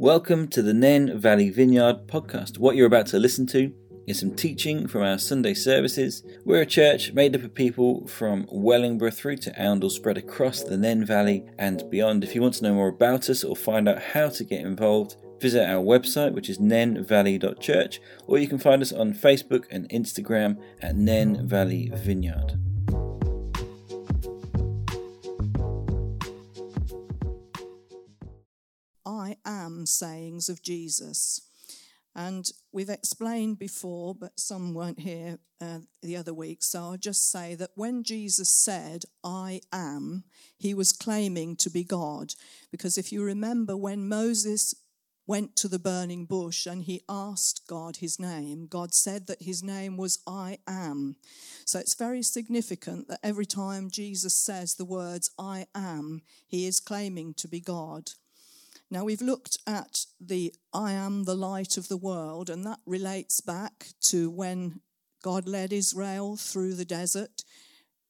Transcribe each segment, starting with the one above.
Welcome to the Nen Valley Vineyard podcast. What you're about to listen to is some teaching from our Sunday services. We're a church made up of people from Wellingborough through to Oundle, spread across the Nen Valley and beyond. If you want to know more about us or find out how to get involved, visit our website, which is nenvalley.church, or you can find us on Facebook and Instagram at Nen Valley Vineyard. I am sayings of Jesus. And we've explained before, but some weren't here the other week, so I'll just say that when Jesus said, I am, he was claiming to be God. Because if you remember when Moses went to the burning bush and he asked God his name, God said that his name was I am. So it's very significant that every time Jesus says the words I am, he is claiming to be God. Now, we've looked at the I am the light of the world, and that relates back to when God led Israel through the desert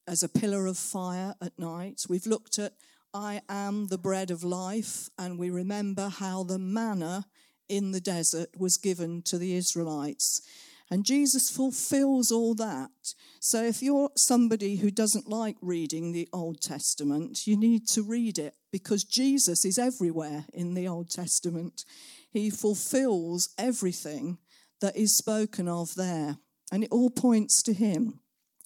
as a pillar of fire at night. We've looked at I am the bread of life, and we remember how the manna in the desert was given to the Israelites. And Jesus fulfills all that. So if you're somebody who doesn't like reading the Old Testament, you need to read it because Jesus is everywhere in the Old Testament. He fulfills everything that is spoken of there, and it all points to him.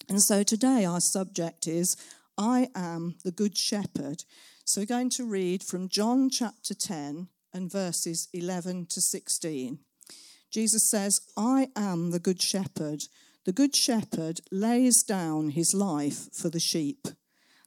And so today our subject is, I am the Good Shepherd. So we're going to read from John chapter 10 and verses 11 to 16. Jesus says, I am the Good Shepherd. The Good Shepherd lays down his life for the sheep.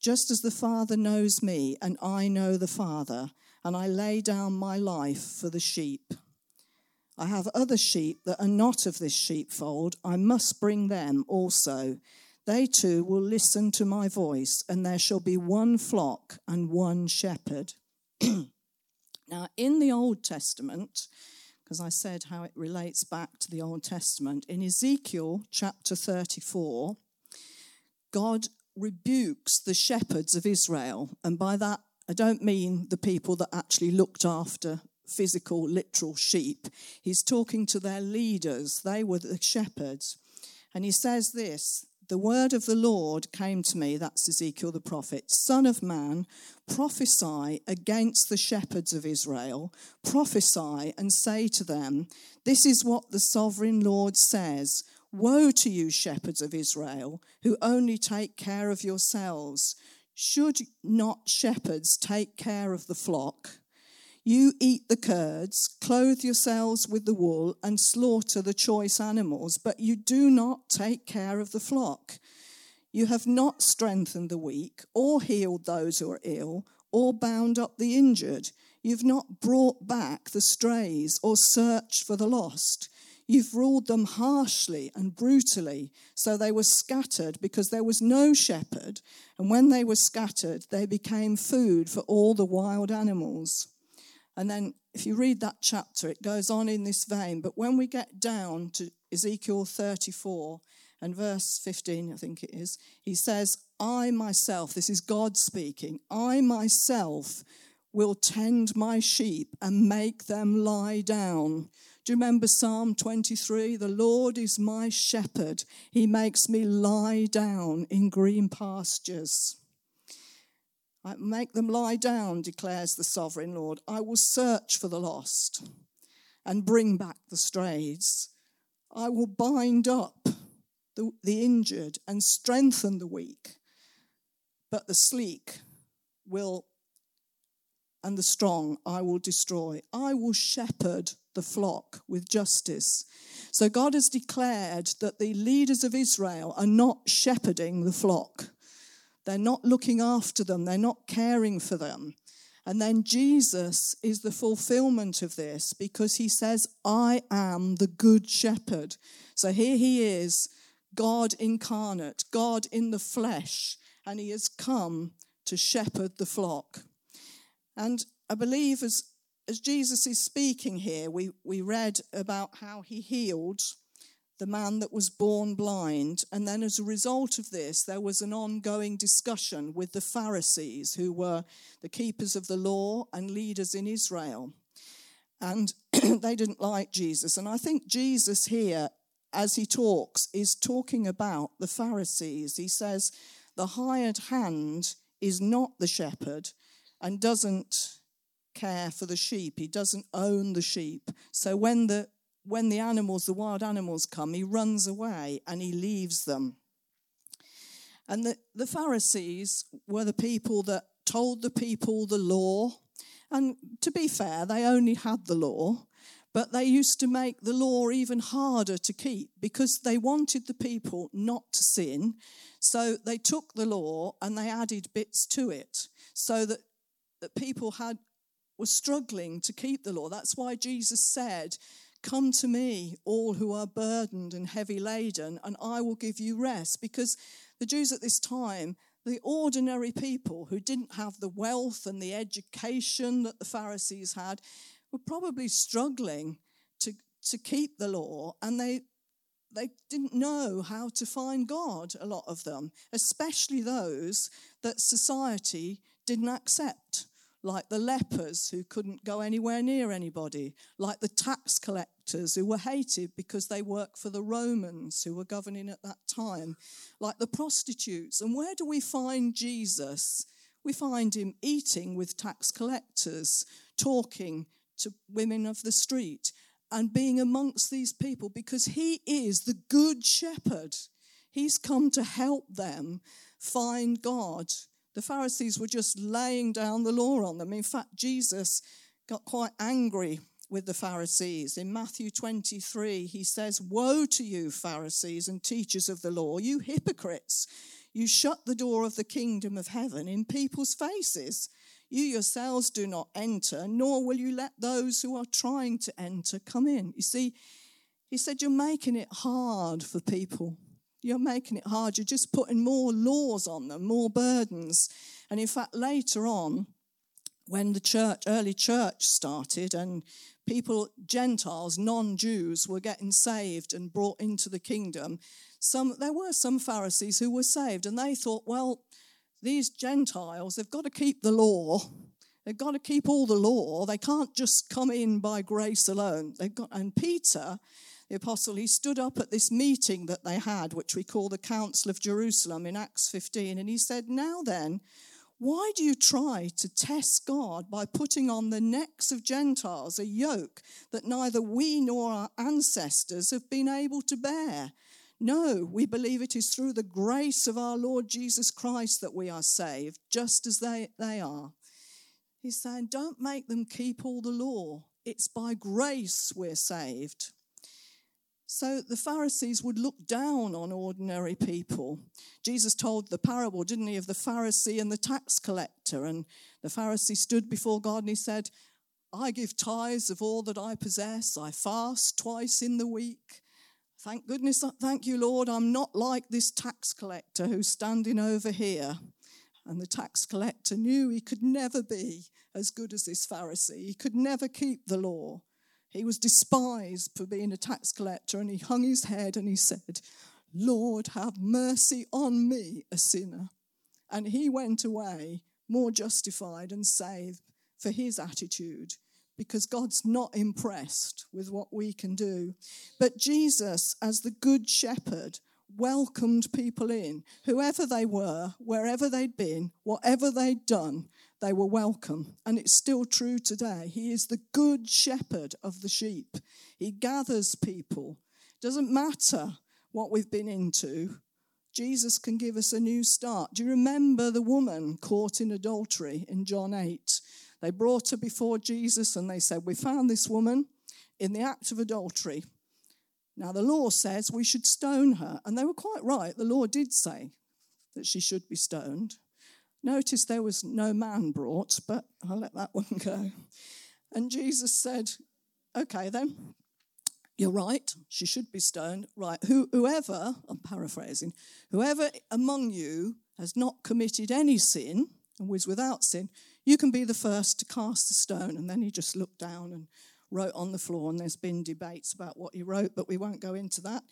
Just as the Father knows me, and I know the Father, and I lay down my life for the sheep. I have other sheep that are not of this sheepfold. I must bring them also. They too will listen to my voice, and there shall be one flock and one shepherd. Now, in the Old Testament, because I said how it relates back to the Old Testament. In Ezekiel chapter 34, God rebukes the shepherds of Israel. And by that, I don't mean the people that actually looked after physical, literal sheep. He's talking to their leaders. They were the shepherds. And he says this, the word of the Lord came to me, that's Ezekiel the prophet, Son of man, prophesy against the shepherds of Israel, prophesy and say to them, this is what the sovereign Lord says, woe to you shepherds of Israel, who only take care of yourselves. Should not shepherds take care of the flock? You eat the curds, clothe yourselves with the wool, and slaughter the choice animals, but you do not take care of the flock. You have not strengthened the weak, or healed those who are ill, or bound up the injured. You've not brought back the strays, or searched for the lost. You've ruled them harshly and brutally, so they were scattered because there was no shepherd, and when they were scattered, they became food for all the wild animals. And then if you read that chapter, it goes on in this vein. But when we get down to Ezekiel 34 and verse 15, I think it is, he says, I myself, this is God speaking, I myself will tend my sheep and make them lie down. Do you remember Psalm 23? The Lord is my shepherd. He makes me lie down in green pastures. I make them lie down, declares the sovereign Lord. I will search for the lost and bring back the strays. I will bind up the injured and strengthen the weak. But the sleek will, and the strong I will destroy. I will shepherd the flock with justice. So God has declared that the leaders of Israel are not shepherding the flock. They're not looking after them. They're not caring for them. And then Jesus is the fulfillment of this, because he says, I am the good shepherd. So here he is, God incarnate, God in the flesh, and he has come to shepherd the flock. And I believe as Jesus is speaking here, we read about how he healed the man that was born blind. And then as a result of this, there was an ongoing discussion with the Pharisees, who were the keepers of the law and leaders in Israel. And they didn't like Jesus. And I think Jesus here, as he talks, is talking about the Pharisees. He says, the hired hand is not the shepherd and doesn't care for the sheep. He doesn't own the sheep. So when the animals, the wild animals come, he runs away and he leaves them. And the Pharisees were the people that told the people the law. And to be fair, they only had the law, but they used to make the law even harder to keep because they wanted the people not to sin. So they took the law and they added bits to it so that people were struggling to keep the law. That's why Jesus said, come to me, all who are burdened and heavy laden, and I will give you rest. Because the Jews at this time, the ordinary people who didn't have the wealth and the education that the Pharisees had, were probably struggling to keep the law. And they didn't know how to find God, a lot of them, especially those that society didn't accept, like the lepers who couldn't go anywhere near anybody, like the tax collectors who were hated because they worked for the Romans who were governing at that time, like the prostitutes. And where do we find Jesus? We find him eating with tax collectors, talking to women of the street, and being amongst these people, because he is the good shepherd. He's come to help them find God. The Pharisees were just laying down the law on them. In fact, Jesus got quite angry with the Pharisees. In Matthew 23, he says, woe to you, Pharisees and teachers of the law, you hypocrites. You shut the door of the kingdom of heaven in people's faces. You yourselves do not enter, nor will you let those who are trying to enter come in. You see, he said, you're making it hard for people. You're making it hard. You're just putting more laws on them, more burdens. And in fact, later on, when the early church started and people, Gentiles, non-Jews, were getting saved and brought into the kingdom, there were some Pharisees who were saved, and they thought, well, these Gentiles, they've got to keep the law. They've got to keep all the law. They can't just come in by grace alone. And Peter, the apostle, he stood up at this meeting that they had, which we call the Council of Jerusalem in Acts 15, and he said, now then, why do you try to test God by putting on the necks of Gentiles a yoke that neither we nor our ancestors have been able to bear? No, we believe it is through the grace of our Lord Jesus Christ that we are saved, just as they are. He's saying, don't make them keep all the law. It's by grace we're saved. So the Pharisees would look down on ordinary people. Jesus told the parable, didn't he, of the Pharisee and the tax collector. And the Pharisee stood before God and he said, I give tithes of all that I possess. I fast twice in the week. Thank goodness, thank you, Lord, I'm not like this tax collector who's standing over here. And the tax collector knew he could never be as good as this Pharisee. He could never keep the law. He was despised for being a tax collector, and he hung his head and he said, Lord, have mercy on me, a sinner. And he went away more justified and saved for his attitude, because God's not impressed with what we can do. But Jesus, as the good shepherd, welcomed people in. Whoever they were, wherever they'd been, whatever they'd done, they were welcome. And it's still true today. He is the good shepherd of the sheep. He gathers people. Doesn't matter what we've been into. Jesus can give us a new start. Do you remember the woman caught in adultery in John 8? They brought her before Jesus and they said, we found this woman in the act of adultery. Now the law says we should stone her. And they were quite right. The law did say that she should be stoned. Notice there was no man brought, but I'll let that one go. And Jesus said, okay then, you're right, she should be stoned. Right, whoever, I'm paraphrasing, whoever among you has not committed any sin and was without sin, you can be the first to cast the stone. And then he just looked down and wrote on the floor, and there's been debates about what he wrote, but we won't go into that.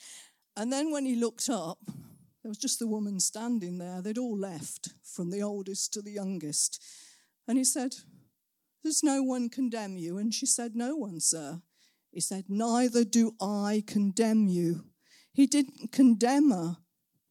And then when he looked up, there was just the woman standing there. They'd all left, from the oldest to the youngest. And he said, does no one condemn you? And she said, no one, sir. He said, neither do I condemn you. He didn't condemn her.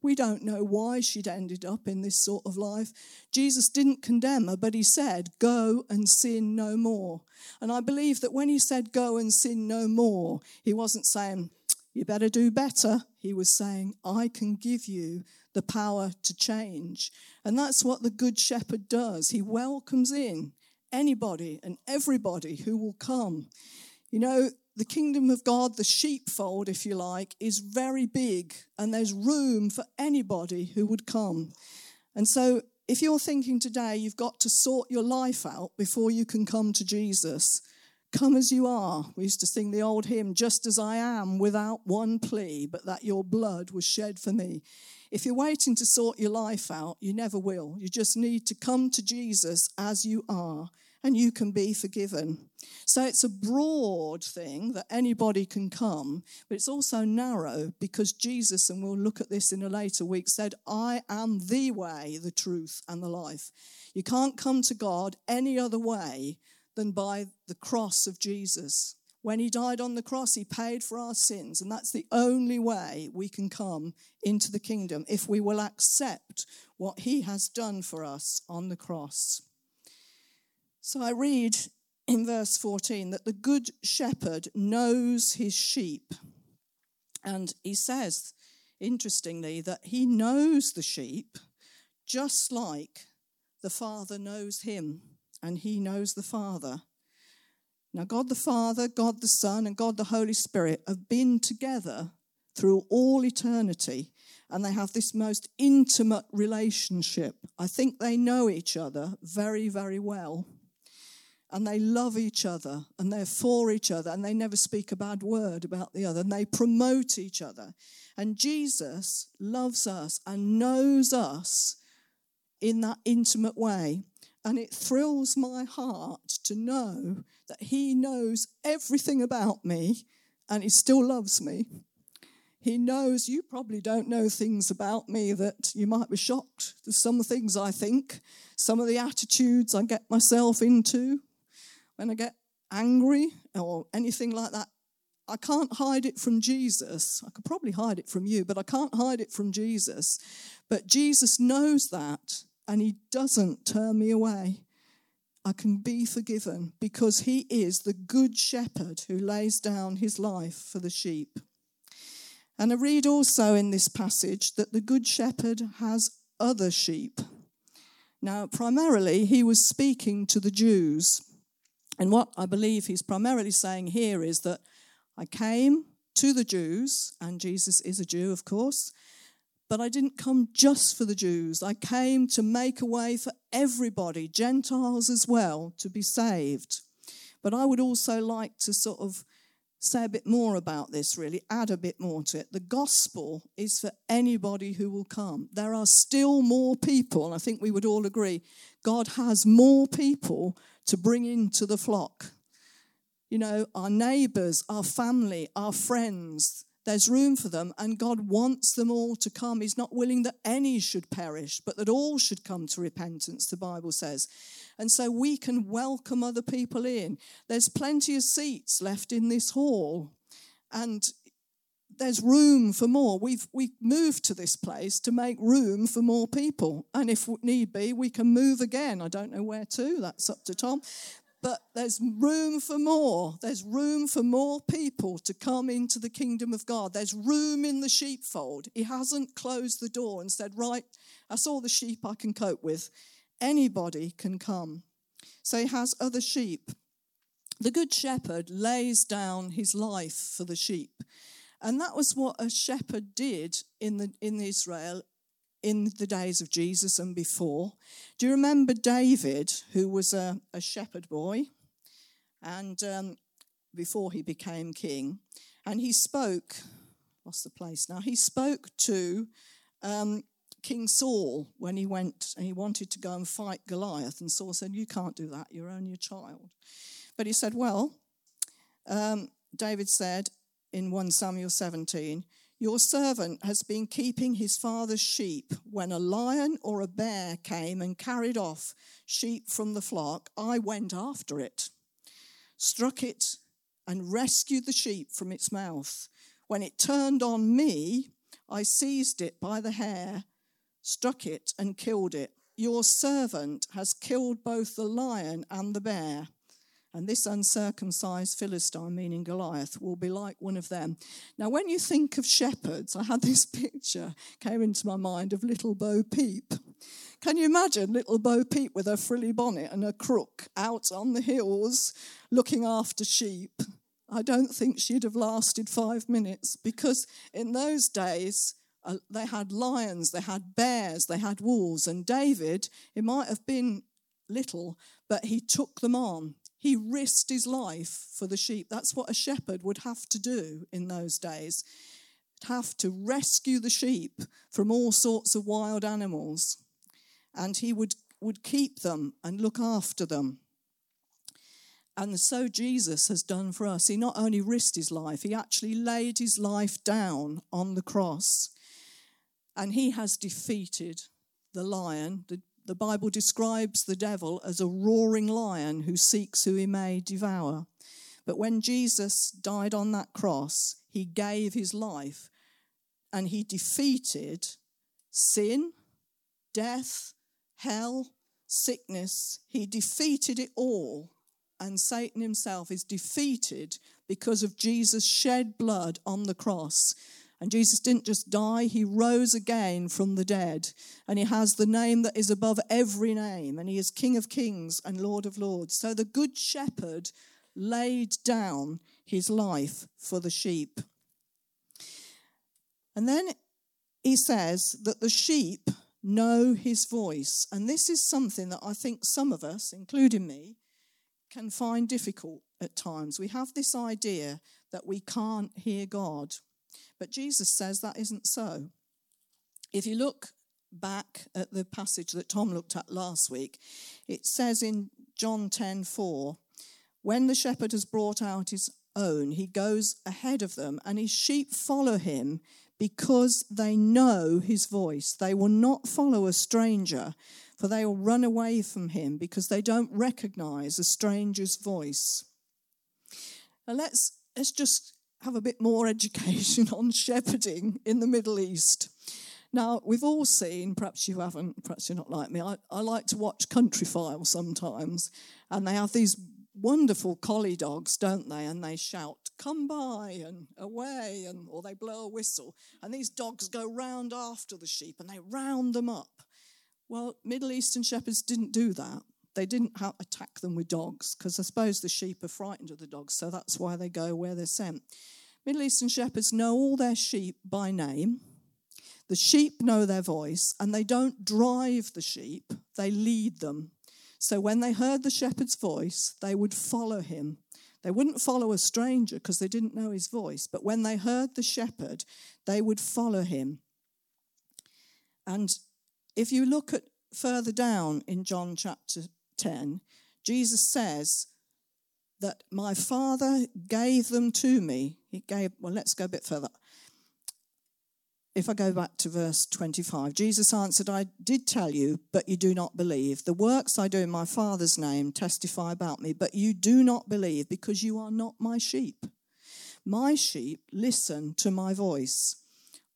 We don't know why she'd ended up in this sort of life. Jesus didn't condemn her, but he said, go and sin no more. And I believe that when he said, go and sin no more, he wasn't saying, you better do better. He was saying, I can give you the power to change. And that's what the Good Shepherd does. He welcomes in anybody and everybody who will come. You know, the kingdom of God, the sheepfold, if you like, is very big, and there's room for anybody who would come. And so if you're thinking today you've got to sort your life out before you can come to Jesus, come as you are. We used to sing the old hymn, just as I am, without one plea, but that your blood was shed for me. If you're waiting to sort your life out, you never will. You just need to come to Jesus as you are, and you can be forgiven. So it's a broad thing that anybody can come, but it's also narrow because Jesus, and we'll look at this in a later week, said, I am the way, the truth, and the life. You can't come to God any other way than by the cross of Jesus. When he died on the cross, he paid for our sins, and that's the only way we can come into the kingdom, if we will accept what he has done for us on the cross. So I read in verse 14 that the Good Shepherd knows his sheep. And he says, interestingly, that he knows the sheep just like the Father knows him, and he knows the Father. Now, God the Father, God the Son, and God the Holy Spirit have been together through all eternity, and they have this most intimate relationship. I think they know each other very, very well, and they love each other, and they're for each other, and they never speak a bad word about the other, and they promote each other. And Jesus loves us and knows us in that intimate way. And it thrills my heart to know that he knows everything about me, and he still loves me. He knows you probably don't know things about me that you might be shocked. There's some things I think, some of the attitudes I get myself into when I get angry or anything like that. I can't hide it from Jesus. I could probably hide it from you, but I can't hide it from Jesus. But Jesus knows that. And he doesn't turn me away. I can be forgiven because he is the Good Shepherd who lays down his life for the sheep. And I read also in this passage that the Good Shepherd has other sheep. Now, primarily, he was speaking to the Jews. And what I believe he's primarily saying here is that I came to the Jews, and Jesus is a Jew, of course, but I didn't come just for the Jews. I came to make a way for everybody, Gentiles as well, to be saved. But I would also like to sort of say a bit more about this, really, add a bit more to it. The gospel is for anybody who will come. There are still more people, and I think we would all agree, God has more people to bring into the flock. You know, our neighbours, our family, our friends, there's room for them, and God wants them all to come. He's not willing that any should perish, but that all should come to repentance, the Bible says. And so we can welcome other people in. There's plenty of seats left in this hall, and there's room for more. We've moved to this place to make room for more people, and if need be, we can move again. I don't know where to. That's up to Tom. But there's room for more. There's room for more people to come into the kingdom of God. There's room in the sheepfold. He hasn't closed the door and said, right, that's all the sheep I can cope with. Anybody can come. So he has other sheep. The Good Shepherd lays down his life for the sheep. And that was what a shepherd did in Israel in the days of Jesus and before. Do you remember David, who was a shepherd boy, and before he became king? And he spoke, lost the place now, he spoke to King Saul when he went and he wanted to go and fight Goliath. And Saul said, "You can't do that, you're only a child." But he said, well, David said in 1 Samuel 17, "Your servant has been keeping his father's sheep. When a lion or a bear came and carried off sheep from the flock, I went after it, struck it, and rescued the sheep from its mouth. When it turned on me, I seized it by the hair, struck it, and killed it. Your servant has killed both the lion and the bear. And this uncircumcised Philistine," meaning Goliath, "will be like one of them." Now, when you think of shepherds, I had this picture, came into my mind, of little Bo Peep. Can you imagine little Bo Peep with her frilly bonnet and her crook out on the hills looking after sheep? I don't think she'd have lasted 5 minutes, because in those days they had lions, they had bears, they had wolves. And David, he might have been little, but he took them on. He risked his life for the sheep. That's what a shepherd would have to do in those days. Have to rescue the sheep from all sorts of wild animals. And he would keep them and look after them. And so Jesus has done for us. He not only risked his life, he actually laid his life down on the cross. And he has defeated the lion. The Bible describes the devil as a roaring lion who seeks who he may devour. But when Jesus died on that cross, he gave his life and he defeated sin, death, hell, sickness. He defeated it all. And Satan himself is defeated because of Jesus' shed blood on the cross. And Jesus didn't just die, he rose again from the dead. And he has the name that is above every name. And he is King of Kings and Lord of Lords. So the Good Shepherd laid down his life for the sheep. And then he says that the sheep know his voice. And this is something that I think some of us, including me, can find difficult at times. We have this idea that we can't hear God. But Jesus says that isn't so. If you look back at the passage that Tom looked at last week, it says in John 10:4, "When the shepherd has brought out his own, he goes ahead of them, and his sheep follow him because they know his voice. They will not follow a stranger, for they will run away from him because they don't recognize a stranger's voice." Now let's just have a bit more education on shepherding in the Middle East. Now, we've all seen, perhaps you haven't, perhaps you're not like me, I like to watch Countryfile sometimes, and they have these wonderful collie dogs, don't they? And they shout, "Come by," and "Away," and or they blow a whistle. And these dogs go round after the sheep, and they round them up. Well, Middle Eastern shepherds didn't do that. They didn't attack them with dogs, because I suppose the sheep are frightened of the dogs, so that's why they go where they're sent. Middle Eastern shepherds know all their sheep by name. The sheep know their voice, and they don't drive the sheep, they lead them. So when they heard the shepherd's voice, they would follow him. They wouldn't follow a stranger because they didn't know his voice, but when they heard the shepherd, they would follow him. And if you look at further down in John chapter 10, Jesus says that my Father gave them to me. Let's go a bit further. If I go back to verse 25, Jesus answered, "I did tell you, but you do not believe. The works I do in my Father's name testify about me, but you do not believe because you are not my sheep. My sheep listen to my voice.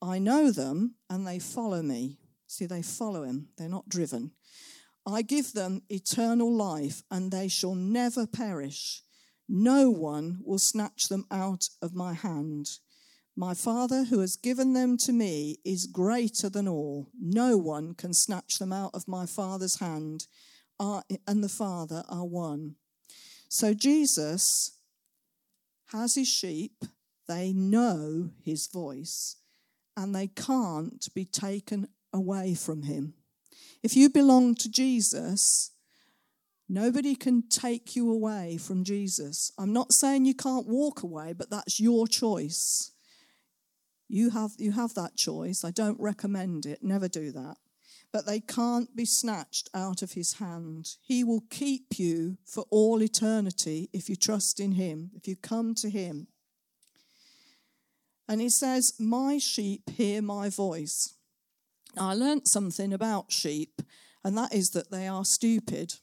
I know them and they follow me." See, they follow him. They're not driven. "I give them eternal life, and they shall never perish. No one will snatch them out of my hand. My Father, who has given them to me, is greater than all. No one can snatch them out of my Father's hand. I and the Father are one." So Jesus has his sheep. They know his voice, and they can't be taken away from him. If you belong to Jesus, nobody can take you away from Jesus. I'm not saying you can't walk away, but that's your choice. You have that choice. I don't recommend it. Never do that. But they can't be snatched out of his hand. He will keep you for all eternity if you trust in him, if you come to him. And he says, my sheep hear my voice. Now, I learnt something about sheep, and that is that they are stupid.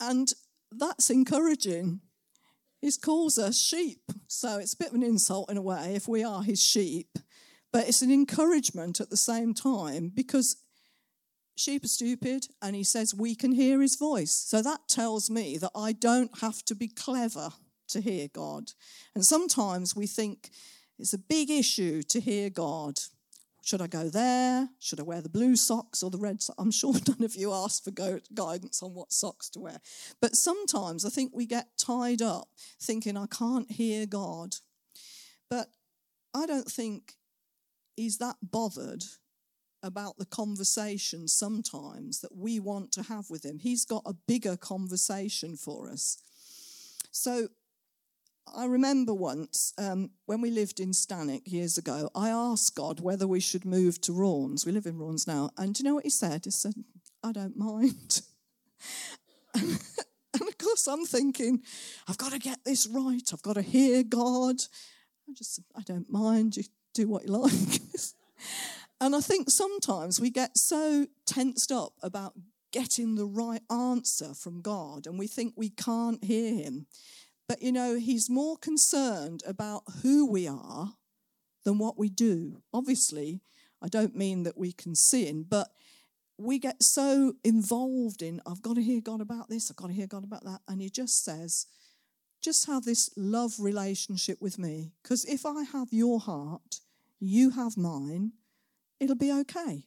And that's encouraging. He calls us sheep. So it's a bit of an insult in a way if we are his sheep. But it's an encouragement at the same time, because sheep are stupid, and he says we can hear his voice. So that tells me that I don't have to be clever to hear God. And sometimes we think it's a big issue to hear God. Should I go there? Should I wear the blue socks or the red socks? I'm sure none of you asked for guidance on what socks to wear. But sometimes I think we get tied up thinking I can't hear God. But I don't think he's that bothered about the conversation sometimes that we want to have with him. He's got a bigger conversation for us. So I remember once when we lived in Stanwick years ago, I asked God whether we should move to Raunds. We live in Raunds now. And do you know what he said? He said, I don't mind. And of course I'm thinking, I've got to get this right. I've got to hear God. I don't mind. You do what you like. And I think sometimes we get so tensed up about getting the right answer from God, and we think we can't hear him. But, you know, he's more concerned about who we are than what we do. Obviously, I don't mean that we can sin, but we get so involved in, I've got to hear God about this, I've got to hear God about that. And he just says, just have this love relationship with me. Because if I have your heart, you have mine, it'll be okay.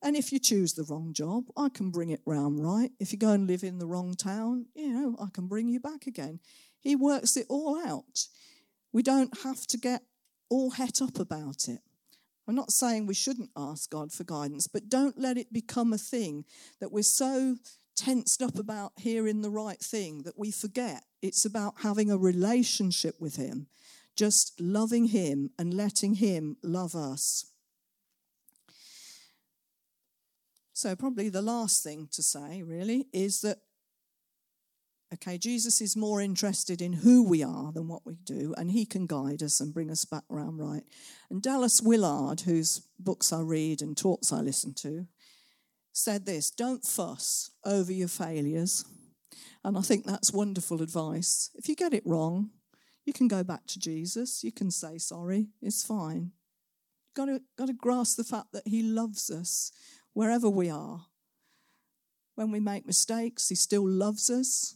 And if you choose the wrong job, I can bring it round right. If you go and live in the wrong town, you know, I can bring you back again. He works it all out. We don't have to get all het up about it. I'm not saying we shouldn't ask God for guidance, but don't let it become a thing that we're so tensed up about hearing the right thing that we forget it's about having a relationship with him, just loving him and letting him love us. So probably the last thing to say, really, is that, okay, Jesus is more interested in who we are than what we do, and he can guide us and bring us back round right. And Dallas Willard, whose books I read and talks I listen to, said this, don't fuss over your failures. And I think that's wonderful advice. If you get it wrong, you can go back to Jesus. You can say sorry. It's fine. You've got to grasp the fact that he loves us wherever we are. When we make mistakes, he still loves us.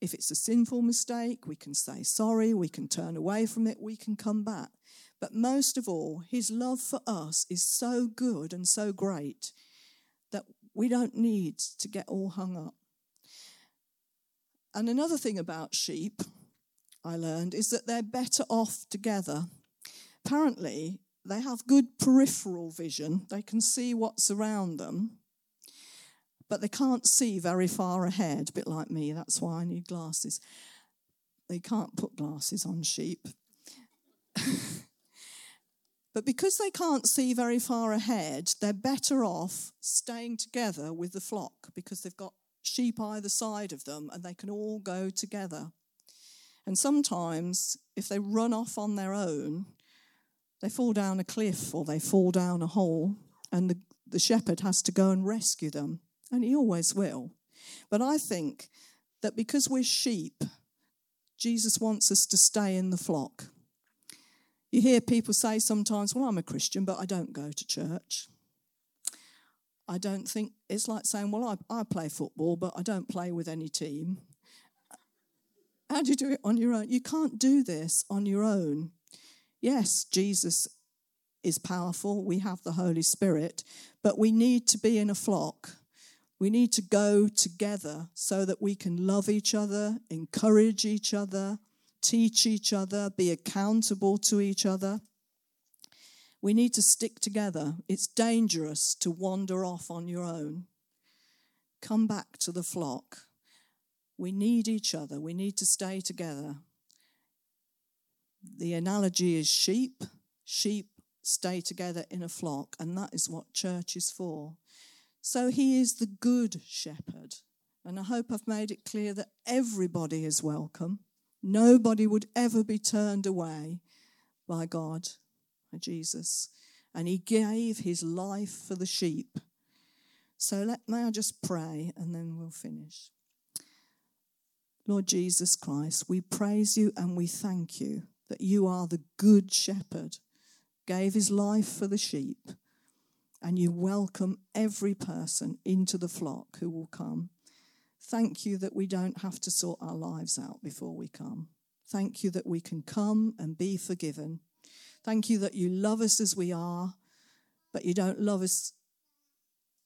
If it's a sinful mistake, we can say sorry, we can turn away from it, we can come back. But most of all, his love for us is so good and so great that we don't need to get all hung up. And another thing about sheep I learned is that they're better off together. Apparently, they have good peripheral vision. They can see what's around them. But they can't see very far ahead, a bit like me. That's why I need glasses. They can't put glasses on sheep. But because they can't see very far ahead, they're better off staying together with the flock because they've got sheep either side of them and they can all go together. And sometimes if they run off on their own, they fall down a cliff or they fall down a hole, and the shepherd has to go and rescue them. And he always will. But I think that because we're sheep, Jesus wants us to stay in the flock. You hear people say sometimes, well, I'm a Christian, but I don't go to church. I don't think, it's like saying, well, I play football, but I don't play with any team. How do you do it on your own? You can't do this on your own. Yes, Jesus is powerful. We have the Holy Spirit, but we need to be in a flock. We need to go together so that we can love each other, encourage each other, teach each other, be accountable to each other. We need to stick together. It's dangerous to wander off on your own. Come back to the flock. We need each other. We need to stay together. The analogy is sheep. Sheep stay together in a flock, and that is what church is for. So he is the good shepherd. And I hope I've made it clear that everybody is welcome. Nobody would ever be turned away by God, by Jesus. And he gave his life for the sheep. So may I just pray and then we'll finish. Lord Jesus Christ, we praise you and we thank you that you are the good shepherd, gave his life for the sheep, and you welcome every person into the flock who will come. Thank you that we don't have to sort our lives out before we come. Thank you that we can come and be forgiven. Thank you that you love us as we are, but you don't love us.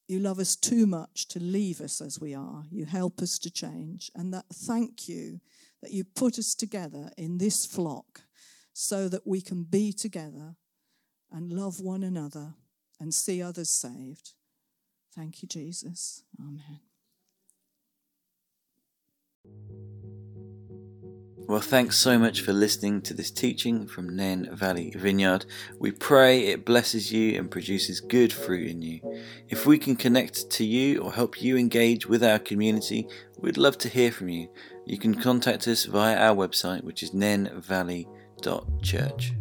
You love us too much to leave us as we are. You help us to change. And that thank you that you put us together in this flock so that we can be together and love one another and see others saved. Thank you, Jesus. Amen. Well, thanks so much for listening to this teaching from Nairn Valley Vineyard. We pray it blesses you and produces good fruit in you. If we can connect to you or help you engage with our community, we'd love to hear from you. You can contact us via our website, which is nairnvalley.church.